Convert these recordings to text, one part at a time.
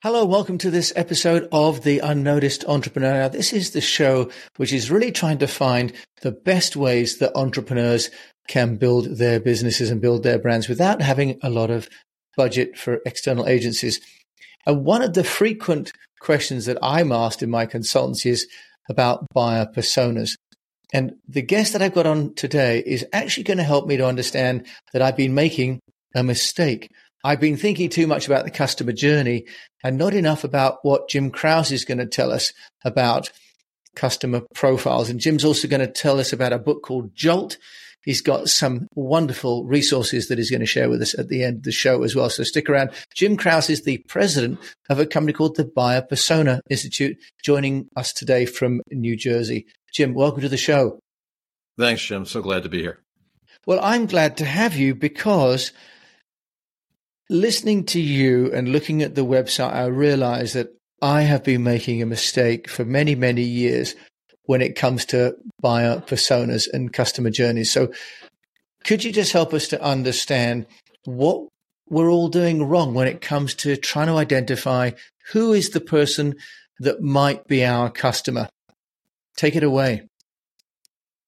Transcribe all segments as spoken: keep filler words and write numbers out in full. Hello, welcome to this episode of The Unnoticed Entrepreneur. Now, this is the show which is really trying to find the best ways that entrepreneurs can build their businesses and build their brands without having a lot of budget for external agencies. And one of the frequent questions that I'm asked in my consultancy is about buyer personas. And the guest that I've got on today is actually going to help me to understand that I've been making a mistake. I've been thinking too much about the customer journey and not enough about what Jim Kraus is going to tell us about customer profiles. And Jim's also going to tell us about a book called Jolt. He's got some wonderful resources that he's going to share with us at the end of the show as well. So stick around. Jim Kraus is the president of a company called the Buyer Persona Institute, joining us today from New Jersey. Jim, welcome to the show. Thanks, Jim. So glad to be here. Well, I'm glad to have you because listening to you and looking at the website, I realize that I have been making a mistake for many, many years when it comes to buyer personas and customer journeys. So could you just help us to understand what we're all doing wrong when it comes to trying to identify who is the person that might be our customer? Take it away.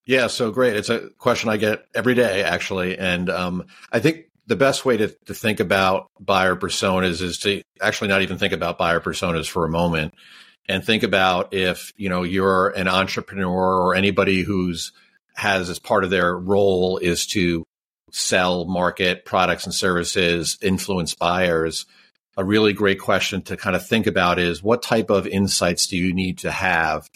Yeah, so great. It's a question I get every day, actually. And um, I think the best way to, to think about buyer personas is to actually not even think about buyer personas for a moment and think about if, you know, you're an entrepreneur or anybody who's has as part of their role is to sell, market products and services, influence buyers. A really great question to kind of think about is what type of insights do you need to have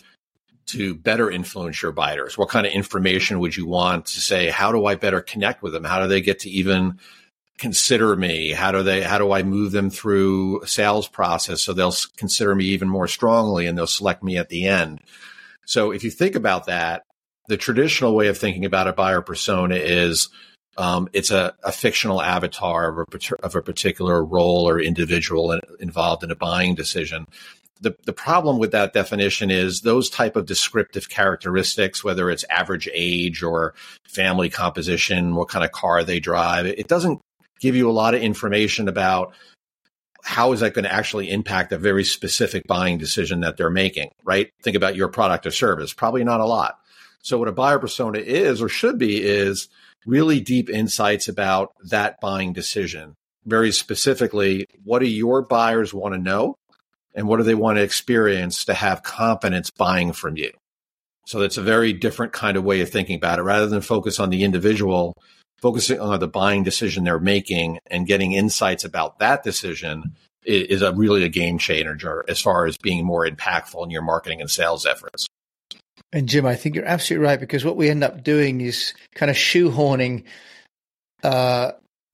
to better influence your buyers? What kind of information would you want to say, how do I better connect with them? How do they get to even consider me? How do they, how do I move them through a sales process so they'll consider me even more strongly and they'll select me at the end? So if you think about that, the traditional way of thinking about a buyer persona is um, it's a, a fictional avatar of a, of a particular role or individual involved in a buying decision. The, the problem with that definition is those type of descriptive characteristics, whether it's average age or family composition, what kind of car they drive, it doesn't give you a lot of information about how is that going to actually impact a very specific buying decision that they're making, right? Think about your product or service, probably not a lot. So what a buyer persona is or should be is really deep insights about that buying decision. Very specifically, what do your buyers want to know? And what do they want to experience to have confidence buying from you? So that's a very different kind of way of thinking about it. Rather than focus on the individual, focusing on the buying decision they're making and getting insights about that decision is a really a game changer as far as being more impactful in your marketing and sales efforts. And Jim, I think you're absolutely right, because what we end up doing is kind of shoehorning uh,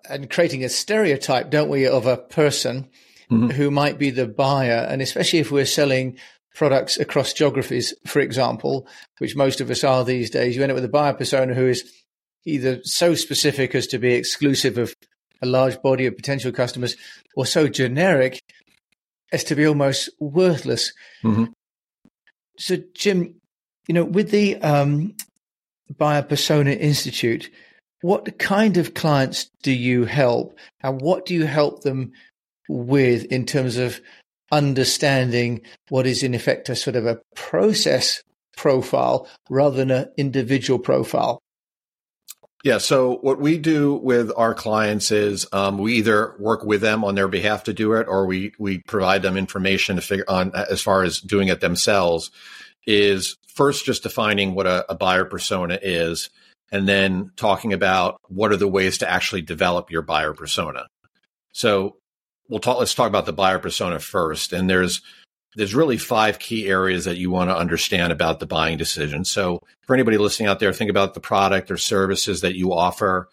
and creating a stereotype, don't we, of a person Mm-hmm. who might be the buyer, and especially if we're selling products across geographies, for example, which most of us are these days, you end up with a buyer persona who is either so specific as to be exclusive of a large body of potential customers or so generic as to be almost worthless. Mm-hmm. So, Jim, you know, with the um, Buyer Persona Institute, what kind of clients do you help and what do you help them with in terms of understanding what is in effect a sort of a process profile rather than an individual profile? Yeah. So what we do with our clients is um, we either work with them on their behalf to do it, or we we provide them information to figure on as far as doing it themselves. Is first just defining what a, a buyer persona is, and then talking about what are the ways to actually develop your buyer persona. So We'll talk, let's talk about the buyer persona first. And there's there's really five key areas that you want to understand about the buying decision. So for anybody listening out there, think about the product or services that you offer,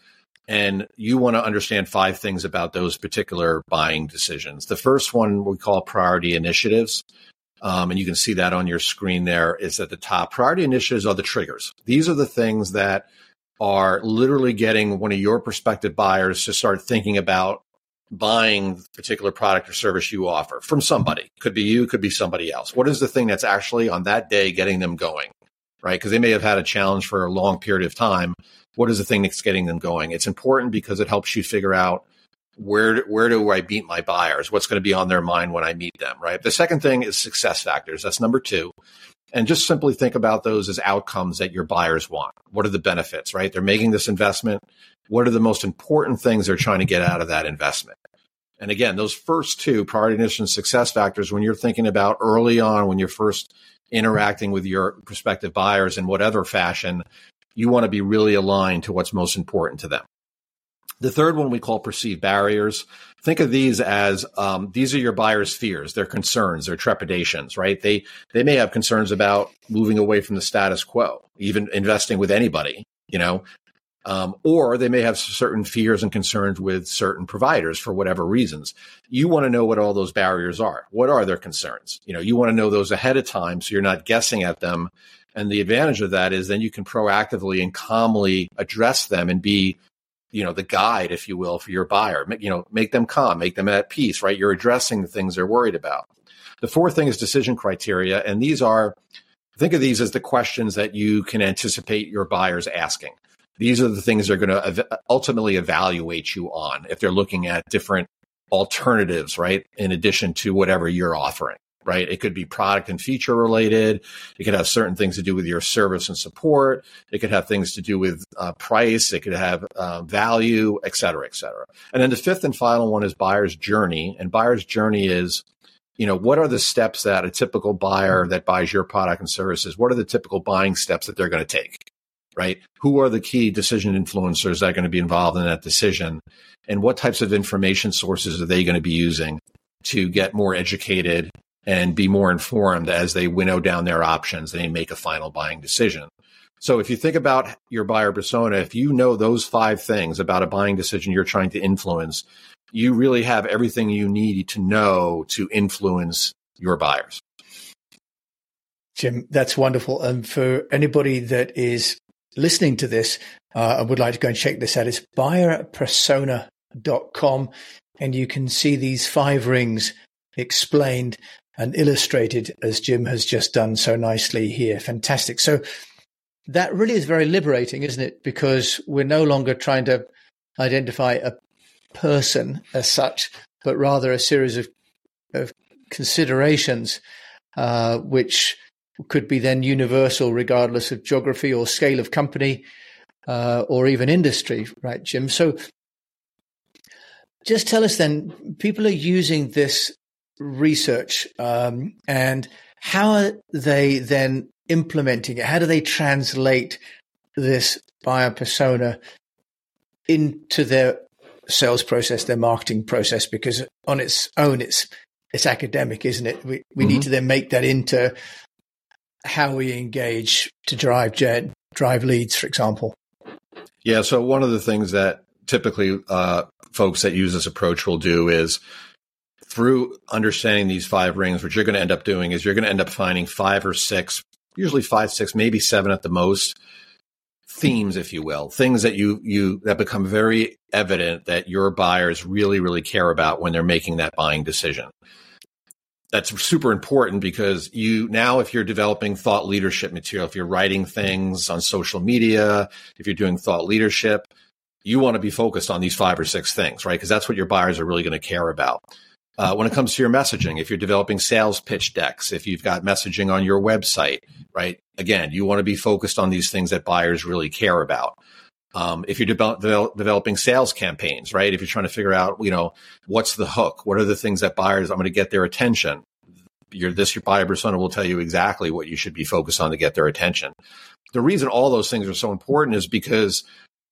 and you want to understand five things about those particular buying decisions. The first one we call priority initiatives, um, and you can see that on your screen there, is at the top. Priority initiatives are the triggers. These are the things that are literally getting one of your prospective buyers to start thinking about buying the particular product or service you offer from somebody. Could be you, could be somebody else. What is the thing that's actually on that day getting them going, right? Because they may have had a challenge for a long period of time. What is the thing that's getting them going? It's important because it helps you figure out where where do I meet my buyers? What's going to be on their mind when I meet them, right? The second thing is success factors. That's number two. And just simply think about those as outcomes that your buyers want. What are the benefits, right? They're making this investment. What are the most important things they're trying to get out of that investment? And again, those first two, priority, initiative, and success factors, when you're thinking about early on, when you're first interacting with your prospective buyers in whatever fashion, you want to be really aligned to what's most important to them. The third one we call perceived barriers. Think of these as um, these are your buyers' fears, their concerns, their trepidations, right? They they may have concerns about moving away from the status quo, even investing with anybody, you know, um, or they may have certain fears and concerns with certain providers for whatever reasons. You want to know what all those barriers are. What are their concerns? You know, you want to know those ahead of time so you're not guessing at them. And the advantage of that is then you can proactively and calmly address them and be, you know, the guide, if you will, for your buyer. You know, make them calm, make them at peace, right? You're addressing the things they're worried about. The fourth thing is decision criteria. And these are, think of these as the questions that you can anticipate your buyers asking. These are the things they're going to ev- ultimately evaluate you on if they're looking at different alternatives, right? In addition to whatever you're offering, right? It could be product and feature related. It could have certain things to do with your service and support. It could have things to do with uh, price. It could have uh, value, et cetera, et cetera. And then the fifth and final one is buyer's journey. And buyer's journey is, you know, what are the steps that a typical buyer that buys your product and services, what are the typical buying steps that they're going to take, right? Who are the key decision influencers that are going to be involved in that decision? And what types of information sources are they going to be using to get more educated and be more informed as they winnow down their options and they make a final buying decision? So if you think about your buyer persona, if you know those five things about a buying decision you're trying to influence, you really have everything you need to know to influence your buyers. Jim, that's wonderful. And for anybody that is listening to this, uh, I would like to go and check this out. It's buyer persona dot com, and you can see these five rings explained and illustrated as Jim has just done so nicely here. Fantastic. So that really is very liberating, isn't it? Because we're no longer trying to identify a person as such, but rather a series of, of considerations, uh, which could be then universal regardless of geography or scale of company, uh, or even industry, right, Jim? So just tell us then, people are using this research, um, and how are they then implementing it? How do they translate this buyer persona into their sales process, their marketing process? Because on its own, it's it's academic, isn't it? We we mm-hmm. need to then make that into how we engage to drive jet, drive leads, for example. Yeah. So one of the things that typically uh, folks that use this approach will do is, through understanding these five rings, what you're going to end up doing is you're going to end up finding five or six, usually five, six, maybe seven at the most, themes, if you will, things that you you that become very evident that your buyers really, really care about when they're making that buying decision. That's super important because you now, if you're developing thought leadership material, if you're writing things on social media, if you're doing thought leadership, you want to be focused on these five or six things, right? Because that's what your buyers are really going to care about. Uh, when it comes to your messaging, if you're developing sales pitch decks, if you've got messaging on your website, right? Again, you want to be focused on these things that buyers really care about. Um, if you're de- de- developing sales campaigns, right? If you're trying to figure out, you know, what's the hook? What are the things that buyers, I'm going to get their attention? Your, this your buyer persona will tell you exactly what you should be focused on to get their attention. The reason all those things are so important is because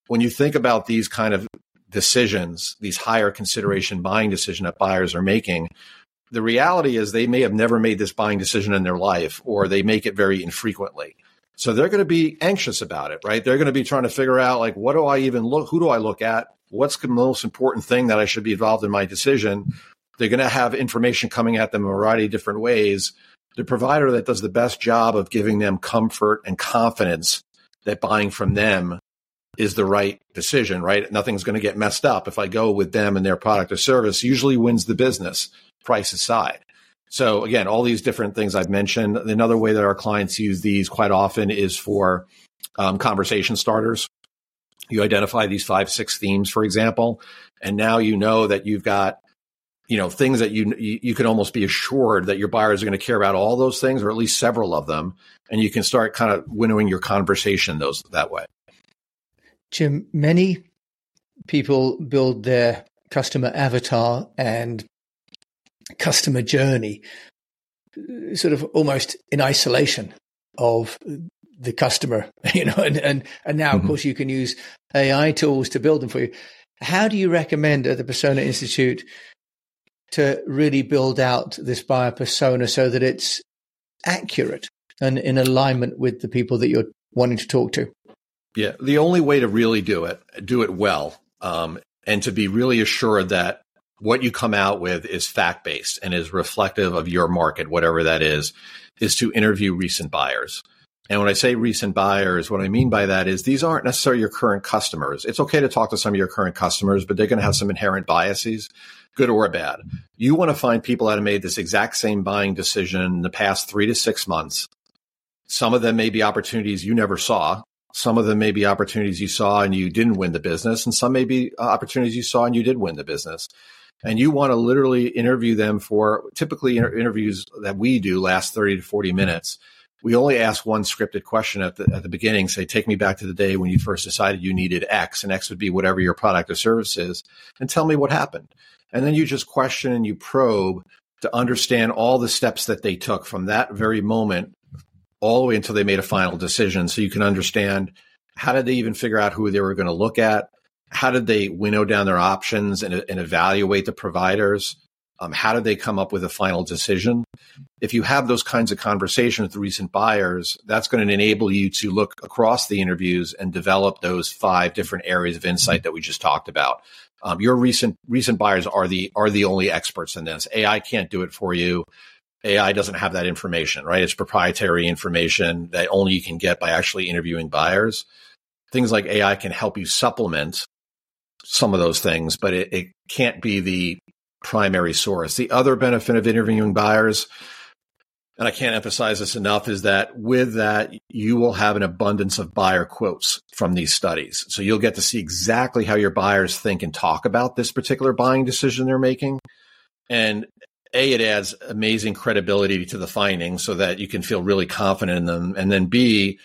when you think about these kind of decisions, these higher consideration buying decision that buyers are making, the reality is they may have never made this buying decision in their life, or they make it very infrequently. So they're going to be anxious about it, right? They're going to be trying to figure out, like, what do I even look, who do I look at? What's the most important thing that I should be involved in my decision? They're going to have information coming at them in a variety of different ways. The provider that does the best job of giving them comfort and confidence that buying from them is the right decision, right? Nothing's going to get messed up if I go with them and their product or service usually wins the business, price aside. So again, all these different things I've mentioned. Another way that our clients use these quite often is for um, conversation starters. You identify these five, six themes, for example, and now you know that you've got, you know, things that you, you, you can almost be assured that your buyers are going to care about all those things, or at least several of them. And you can start kind of winnowing your conversation those that way. Jim, many people build their customer avatar and customer journey sort of almost in isolation of the customer, you know, and, and, and now, mm-hmm. of course, you can use A I tools to build them for you. How do you recommend at the Persona Institute to really build out this buyer persona so that it's accurate and in alignment with the people that you're wanting to talk to? Yeah. The only way to really do it, do it well, um, and to be really assured that what you come out with is fact-based and is reflective of your market, whatever that is, is to interview recent buyers. And when I say recent buyers, what I mean by that is these aren't necessarily your current customers. It's okay to talk to some of your current customers, but they're going to have some inherent biases, good or bad. You want to find people that have made this exact same buying decision in the past three to six months. Some of them may be opportunities you never saw. Some of them may be opportunities you saw and you didn't win the business. And some may be opportunities you saw and you did win the business. And you want to literally interview them for typically inter- interviews that we do last thirty to forty minutes. We only ask one scripted question at the, at the beginning, say, take me back to the day when you first decided you needed X, and X would be whatever your product or service is, and tell me what happened. And then you just question and you probe to understand all the steps that they took from that very moment all the way until they made a final decision. So you can understand, how did they even figure out who they were going to look at? How did they winnow down their options and, and evaluate the providers? Um, how did they come up with a final decision? If you have those kinds of conversations with recent buyers, that's going to enable you to look across the interviews and develop those five different areas of insight that we just talked about. Um, your recent recent buyers are the are the only experts in this. A I can't do it for you. A I doesn't have that information, right? It's proprietary information that only you can get by actually interviewing buyers. Things like A I can help you supplement some of those things, but it, it can't be the primary source. The other benefit of interviewing buyers, and I can't emphasize this enough, is that with that, you will have an abundance of buyer quotes from these studies. So you'll get to see exactly how your buyers think and talk about this particular buying decision they're making. And A, it adds amazing credibility to the findings so that you can feel really confident in them. And then B,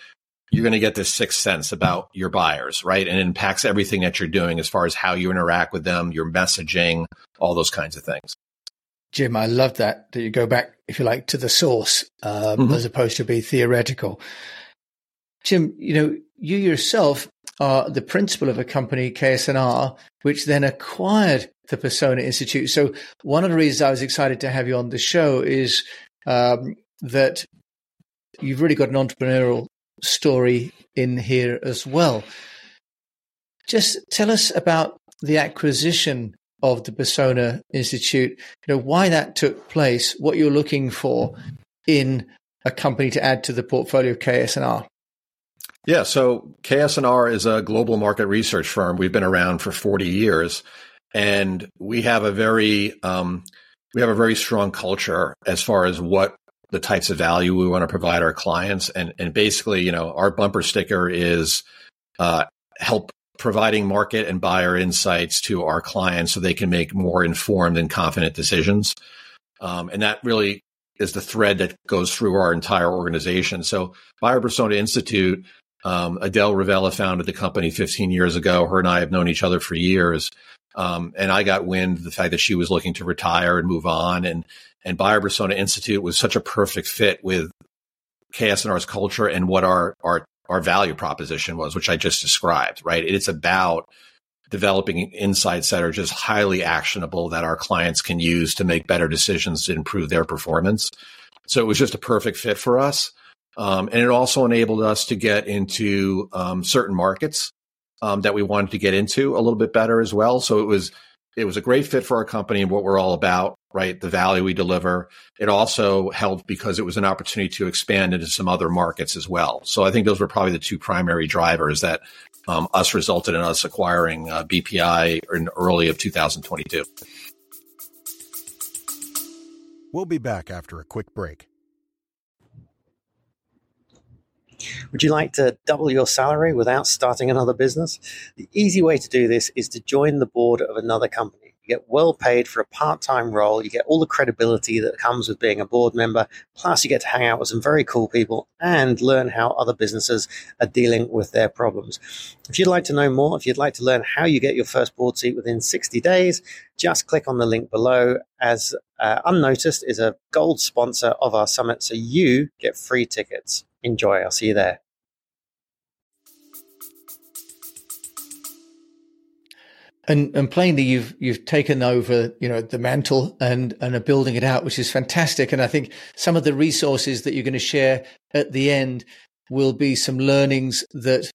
you're going to get this sixth sense about your buyers, right? And it impacts everything that you're doing as far as how you interact with them, your messaging, all those kinds of things. Jim, I love that, that you go back, if you like, to the source um, mm-hmm. as opposed to be theoretical. Jim, you know, you yourself are the principal of a company, K S and R, which then acquired the Persona Institute. So one of the reasons I was excited to have you on the show is um, that you've really got an entrepreneurial story in here as well. Just tell us about the acquisition of the Persona Institute, you know, why that took place, what you're looking for in a company to add to the portfolio of K S and R. Yeah, so K S and R is a global market research firm. We've been around for forty years, and we have a very um, we have a very strong culture as far as what the types of value we want to provide our clients. And, and basically, you know, our bumper sticker is uh, help providing market and buyer insights to our clients so they can make more informed and confident decisions. Um, and that really is the thread that goes through our entire organization. So Buyer Persona Institute, um, Adele Revella founded the company fifteen years ago. Her and I have known each other for years. Um, and I got wind of the fact that she was looking to retire and move on. And And Buyer Persona Institute was such a perfect fit with K S and R's culture and what our, our our value proposition was, which I just described, right? It's about developing insights that are just highly actionable that our clients can use to make better decisions to improve their performance. So it was just a perfect fit for us. Um, and it also enabled us to get into um, certain markets um, that we wanted to get into a little bit better as well. So it was It was a great fit for our company and what we're all about, right? The value we deliver. It also helped because it was an opportunity to expand into some other markets as well. So I think those were probably the two primary drivers that um, us resulted in us acquiring uh, B P I in early of two thousand twenty-two. We'll be back after a quick break. Would you like to double your salary without starting another business? The easy way to do this is to join the board of another company. You get well paid for a part-time role. You get all the credibility that comes with being a board member. Plus, you get to hang out with some very cool people and learn how other businesses are dealing with their problems. If you'd like to know more, if you'd like to learn how you get your first board seat within sixty days, just click on the link below, as uh, Unnoticed is a gold sponsor of our summit, so you get free tickets. Enjoy. I'll see you there. And and plainly, you've you've taken over, you know, the mantle and and are building it out, which is fantastic. And I think some of the resources that you're going to share at the end will be some learnings that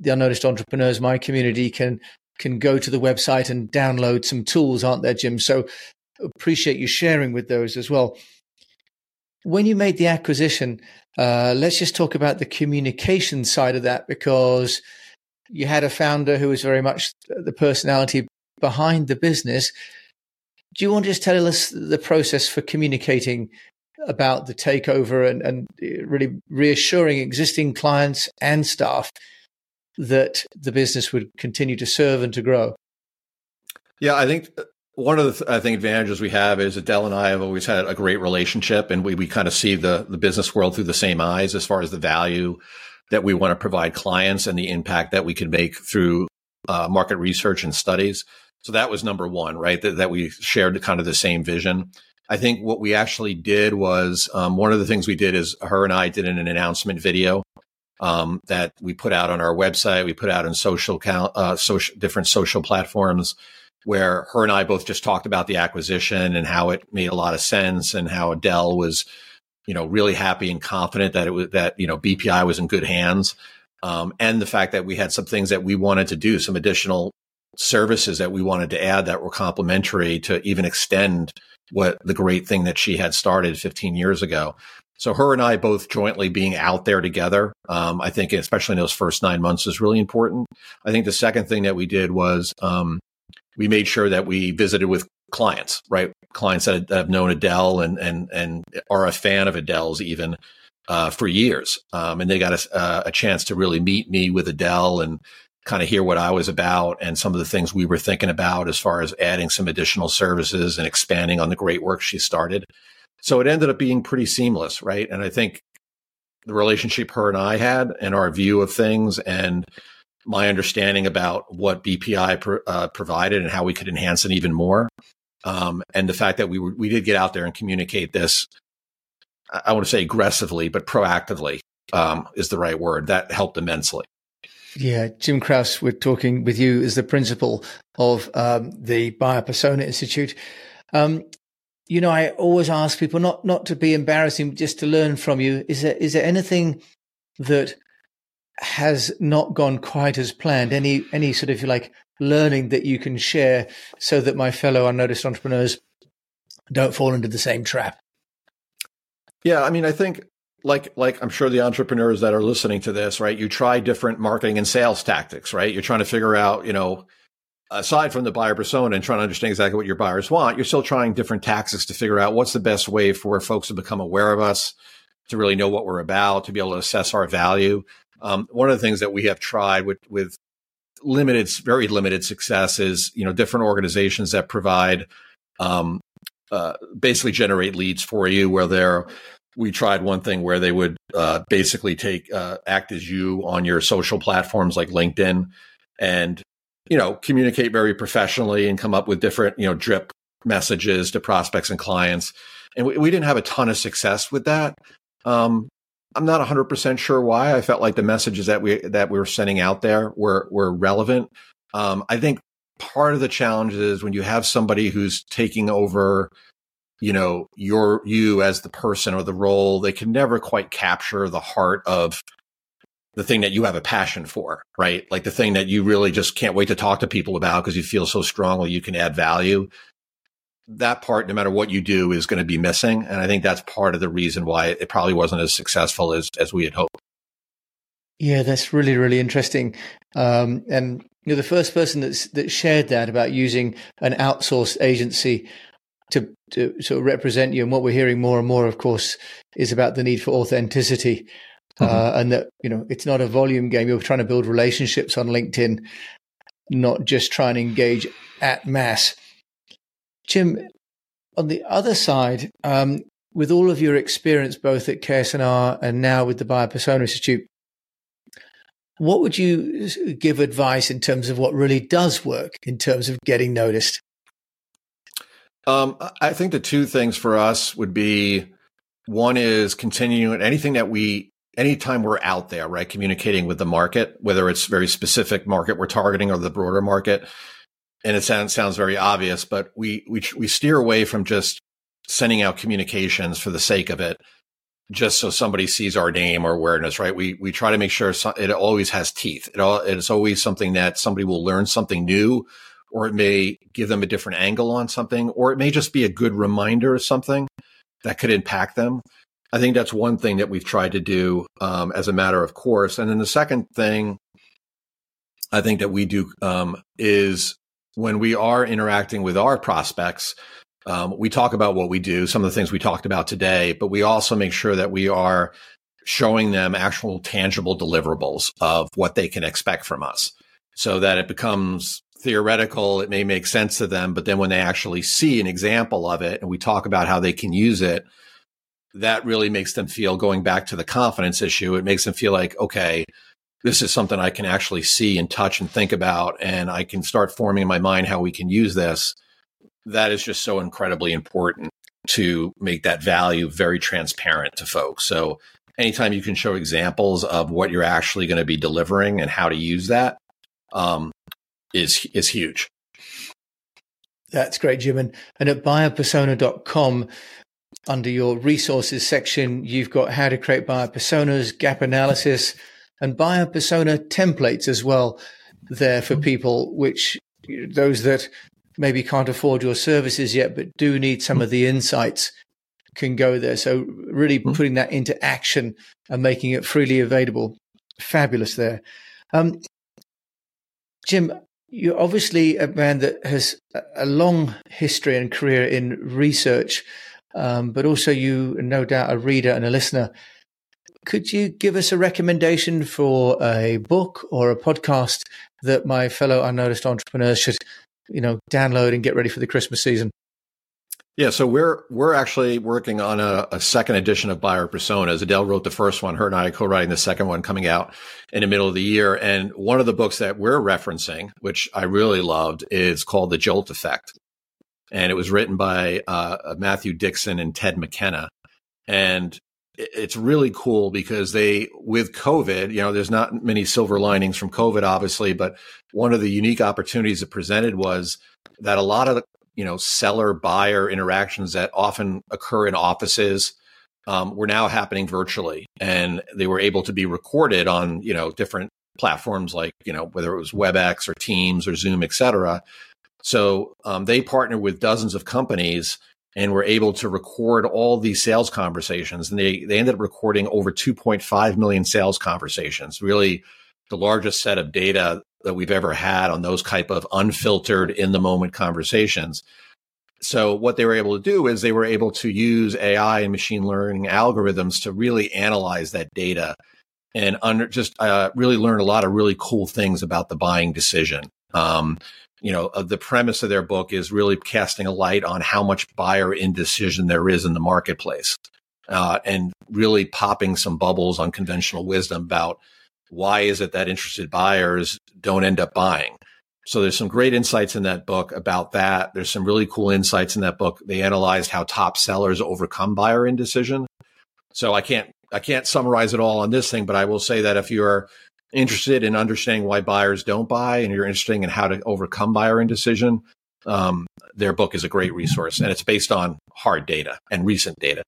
the Unnoticed Entrepreneurs, my community, can can go to the website and download some tools, aren't there, Jim? So appreciate you sharing with those as well. When you made the acquisition, uh, let's just talk about the communication side of that, because you had a founder who was very much the personality behind the business. Do you want to just tell us the process for communicating about the takeover and, and really reassuring existing clients and staff that the business would continue to serve and to grow? Yeah, I think one of the I think advantages we have is Adele and I have always had a great relationship, and we, we kind of see the, the business world through the same eyes as far as the value that we want to provide clients and the impact that we can make through uh, market research and studies. So that was number one, right? That, that we shared kind of the same vision. I think what we actually did was um, one of the things we did is her and I did an, an announcement video um, that we put out on our website. We put out on social, uh, social, different social platforms, where her and I both just talked about the acquisition and how it made a lot of sense, and how Adele was, you know, really happy and confident that it was, that, you know, B P I was in good hands. Um, and the fact that we had some things that we wanted to do, some additional services that we wanted to add that were complementary to even extend what the great thing that she had started fifteen years ago. So her and I both jointly being out there together, um, I think, especially in those first nine months, is really important. I think the second thing that we did was, um, we made sure that we visited with clients, right? Clients that have known Adele and and and are a fan of Adele's even uh, for years, um, and they got a, a chance to really meet me with Adele and kind of hear what I was about and some of the things we were thinking about as far as adding some additional services and expanding on the great work she started. So it ended up being pretty seamless, right? And I think the relationship her and I had and our view of things and my understanding about what B P I pro, uh, provided and how we could enhance it even more. Um, and the fact that we were, we did get out there and communicate this, I want to say aggressively, but proactively um, is the right word. That helped immensely. Yeah. Jim Kraus, we're talking with you as the principal of um, the Buyer Persona Institute. Um, you know, I always ask people not, not to be embarrassing, just to learn from you. Is there, is there anything that has not gone quite as planned? Any, any sort of, if you like, learning that you can share so that my fellow Unnoticed Entrepreneurs don't fall into the same trap? Yeah, I mean, I think like like I'm sure the entrepreneurs that are listening to this, right, you try different marketing and sales tactics, right? You're trying to figure out, you know, aside from the buyer persona and trying to understand exactly what your buyers want, you're still trying different tactics to figure out what's the best way for folks to become aware of us, to really know what we're about, to be able to assess our value. Um, one of the things that we have tried with with limited, very limited success is, you know, different organizations that provide, um, uh, basically generate leads for you, where they're, we tried one thing where they would, uh, basically take, uh, act as you on your social platforms like LinkedIn and, you know, communicate very professionally and come up with different, you know, drip messages to prospects and clients. And we, we didn't have a ton of success with that. Um, I'm not one hundred percent sure why. I felt like the messages that we that we were sending out there were were relevant. Um, I think part of the challenge is when you have somebody who's taking over, you know, your you as the person or the role, they can never quite capture the heart of the thing that you have a passion for, right? Like the thing that you really just can't wait to talk to people about because you feel so strongly you can add value. That part, no matter what you do, is going to be missing. And I think that's part of the reason why it probably wasn't as successful as, as we had hoped. Yeah, that's really, really interesting. Um, and you're the first person that's, that shared that about using an outsourced agency to, to sort of represent you. And what we're hearing more and more, of course, is about the need for authenticity. mm-hmm. uh, and that, you know, it's not a volume game. You're trying to build relationships on LinkedIn, not just try and engage at mass. Jim, on the other side, um, with all of your experience, both at K S and R and now with the Buyer Persona Institute, what would you give advice in terms of what really does work in terms of getting noticed? Um, I think the two things for us would be, one is continuing anything that we, anytime we're out there, right, communicating with the market, whether it's very specific market we're targeting or the broader market. And it sounds, sounds very obvious, but we, we, we steer away from just sending out communications for the sake of it, just so somebody sees our name or awareness, right? We, we try to make sure so, it always has teeth. It all, it's always something that somebody will learn something new, or it may give them a different angle on something, or it may just be a good reminder of something that could impact them. I think that's one thing that we've tried to do um, as a matter of course. And then the second thing I think that we do um, is when we are interacting with our prospects, um, we talk about what we do, some of the things we talked about today, but we also make sure that we are showing them actual tangible deliverables of what they can expect from us, so that it becomes theoretical. It may make sense to them, but then when they actually see an example of it and we talk about how they can use it, that really makes them feel, going back to the confidence issue, it makes them feel like, okay, this is something I can actually see and touch and think about, and I can start forming in my mind how we can use this. That is just so incredibly important to make that value very transparent to folks. So anytime you can show examples of what you're actually going to be delivering and how to use that, um, is is huge. That's great, Jim. And, and at buyer persona dot com, under your resources section, you've got how to create buyer personas, gap analysis, and buyer persona templates as well there for people, which those that maybe can't afford your services yet, but do need some of the insights can go there. So really putting that into action and making it freely available. Fabulous there. Um, Jim, you're obviously a man that has a long history and career in research, um, but also you, no doubt, a reader and a listener. Could you give us a recommendation for a book or a podcast that my fellow unnoticed entrepreneurs should, you know, download and get ready for the Christmas season? Yeah, so we're we're actually working on a, a second edition of Buyer Personas. Adele wrote the first one. Her and I are co-writing the second one, coming out in the middle of the year. And one of the books that we're referencing, which I really loved, is called The Jolt Effect. And it was written by uh, Matthew Dixon and Ted McKenna. And it's really cool because they, with COVID, you know, there's not many silver linings from COVID, obviously, but one of the unique opportunities it presented was that a lot of the, you know, seller buyer interactions that often occur in offices um, were now happening virtually, and they were able to be recorded on, you know, different platforms like, you know, whether it was WebEx or Teams or Zoom, et cetera. So um, they partnered with dozens of companies and were able to record all these sales conversations. And they, they ended up recording over two point five million sales conversations, really the largest set of data that we've ever had on those type of unfiltered, in the moment conversations. So what they were able to do is they were able to use A I and machine learning algorithms to really analyze that data and under, just uh, really learn a lot of really cool things about the buying decision. Um, you know, uh, the premise of their book is really casting a light on how much buyer indecision there is in the marketplace, uh, and really popping some bubbles on conventional wisdom about why is it that interested buyers don't end up buying. So there's some great insights in that book about that. There's some really cool insights in that book. They analyzed how top sellers overcome buyer indecision. So I can't, I can't summarize it all on this thing, but I will say that if you're interested in understanding why buyers don't buy and you're interested in how to overcome buyer indecision, um, their book is a great resource, and it's based on hard data and recent data.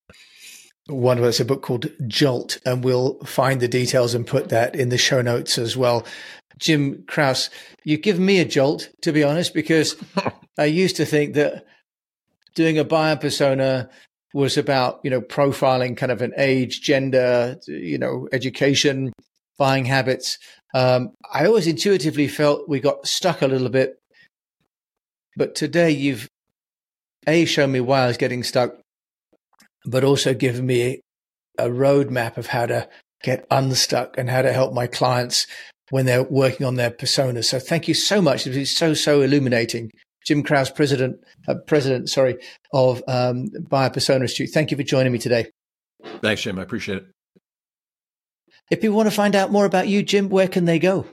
Wonderful. It's a book called Jolt, and we'll find the details and put that in the show notes as well. Jim Kraus, you give me a jolt, to be honest, because I used to think that doing a buyer persona was about, you know, profiling kind of an age, gender, you know, education, buying habits. Um, I always intuitively felt we got stuck a little bit. But today you've, A, shown me why I was getting stuck, but also give me a roadmap of how to get unstuck and how to help my clients when they're working on their personas. So thank you so much. It's so, so illuminating. Jim Kraus, president, uh, president, sorry, of um, Buyer Persona Institute. Thank you for joining me today. Thanks, Jim. I appreciate it. If people want to find out more about you, Jim, where can they go?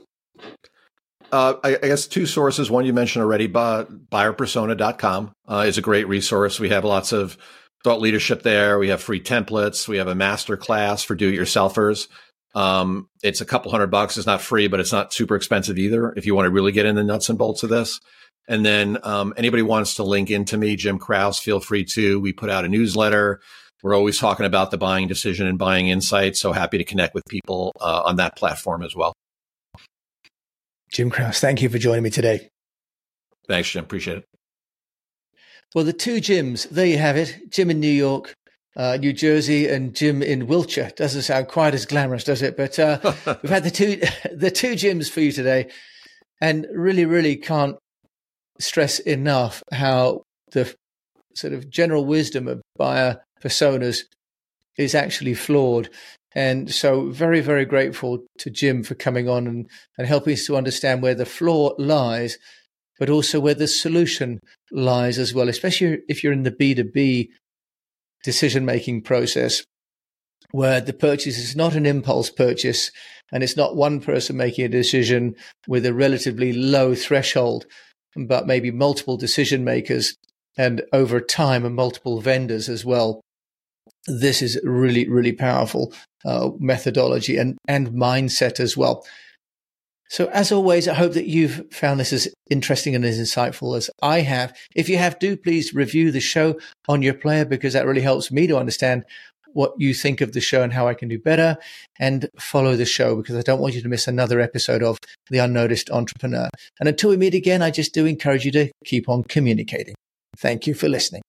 Uh, I, I guess two sources. One you mentioned already, buyer persona dot com uh, is a great resource. We have lots of thought leadership there. We have free templates. We have a master class for do-it-yourselfers. Um, it's a couple hundred bucks. It's not free, but it's not super expensive either if you want to really get in the nuts and bolts of this. And then um, anybody wants to link into me, Jim Kraus, feel free to. We put out a newsletter. We're always talking about the buying decision and buying insights. So happy to connect with people uh, on that platform as well. Jim Kraus, thank you for joining me today. Thanks, Jim. Appreciate it. Well, the two Jims, there you have it. Jim in New York, uh, New Jersey, and Jim in Wiltshire. Doesn't sound quite as glamorous, does it? But uh, we've had the two the two Jims for you today. And really, really can't stress enough how the sort of general wisdom of buyer personas is actually flawed. And so very, very grateful to Jim for coming on and, and helping us to understand where the flaw lies, but also where the solution lies as well, especially if you're in the B two B decision-making process, where the purchase is not an impulse purchase and it's not one person making a decision with a relatively low threshold, but maybe multiple decision makers and over time and multiple vendors as well. This is really, really powerful uh, methodology and, and mindset as well. So as always, I hope that you've found this as interesting and as insightful as I have. If you have, do please review the show on your player, because that really helps me to understand what you think of the show and how I can do better, and follow the show, because I don't want you to miss another episode of The Unnoticed Entrepreneur. And until we meet again, I just do encourage you to keep on communicating. Thank you for listening.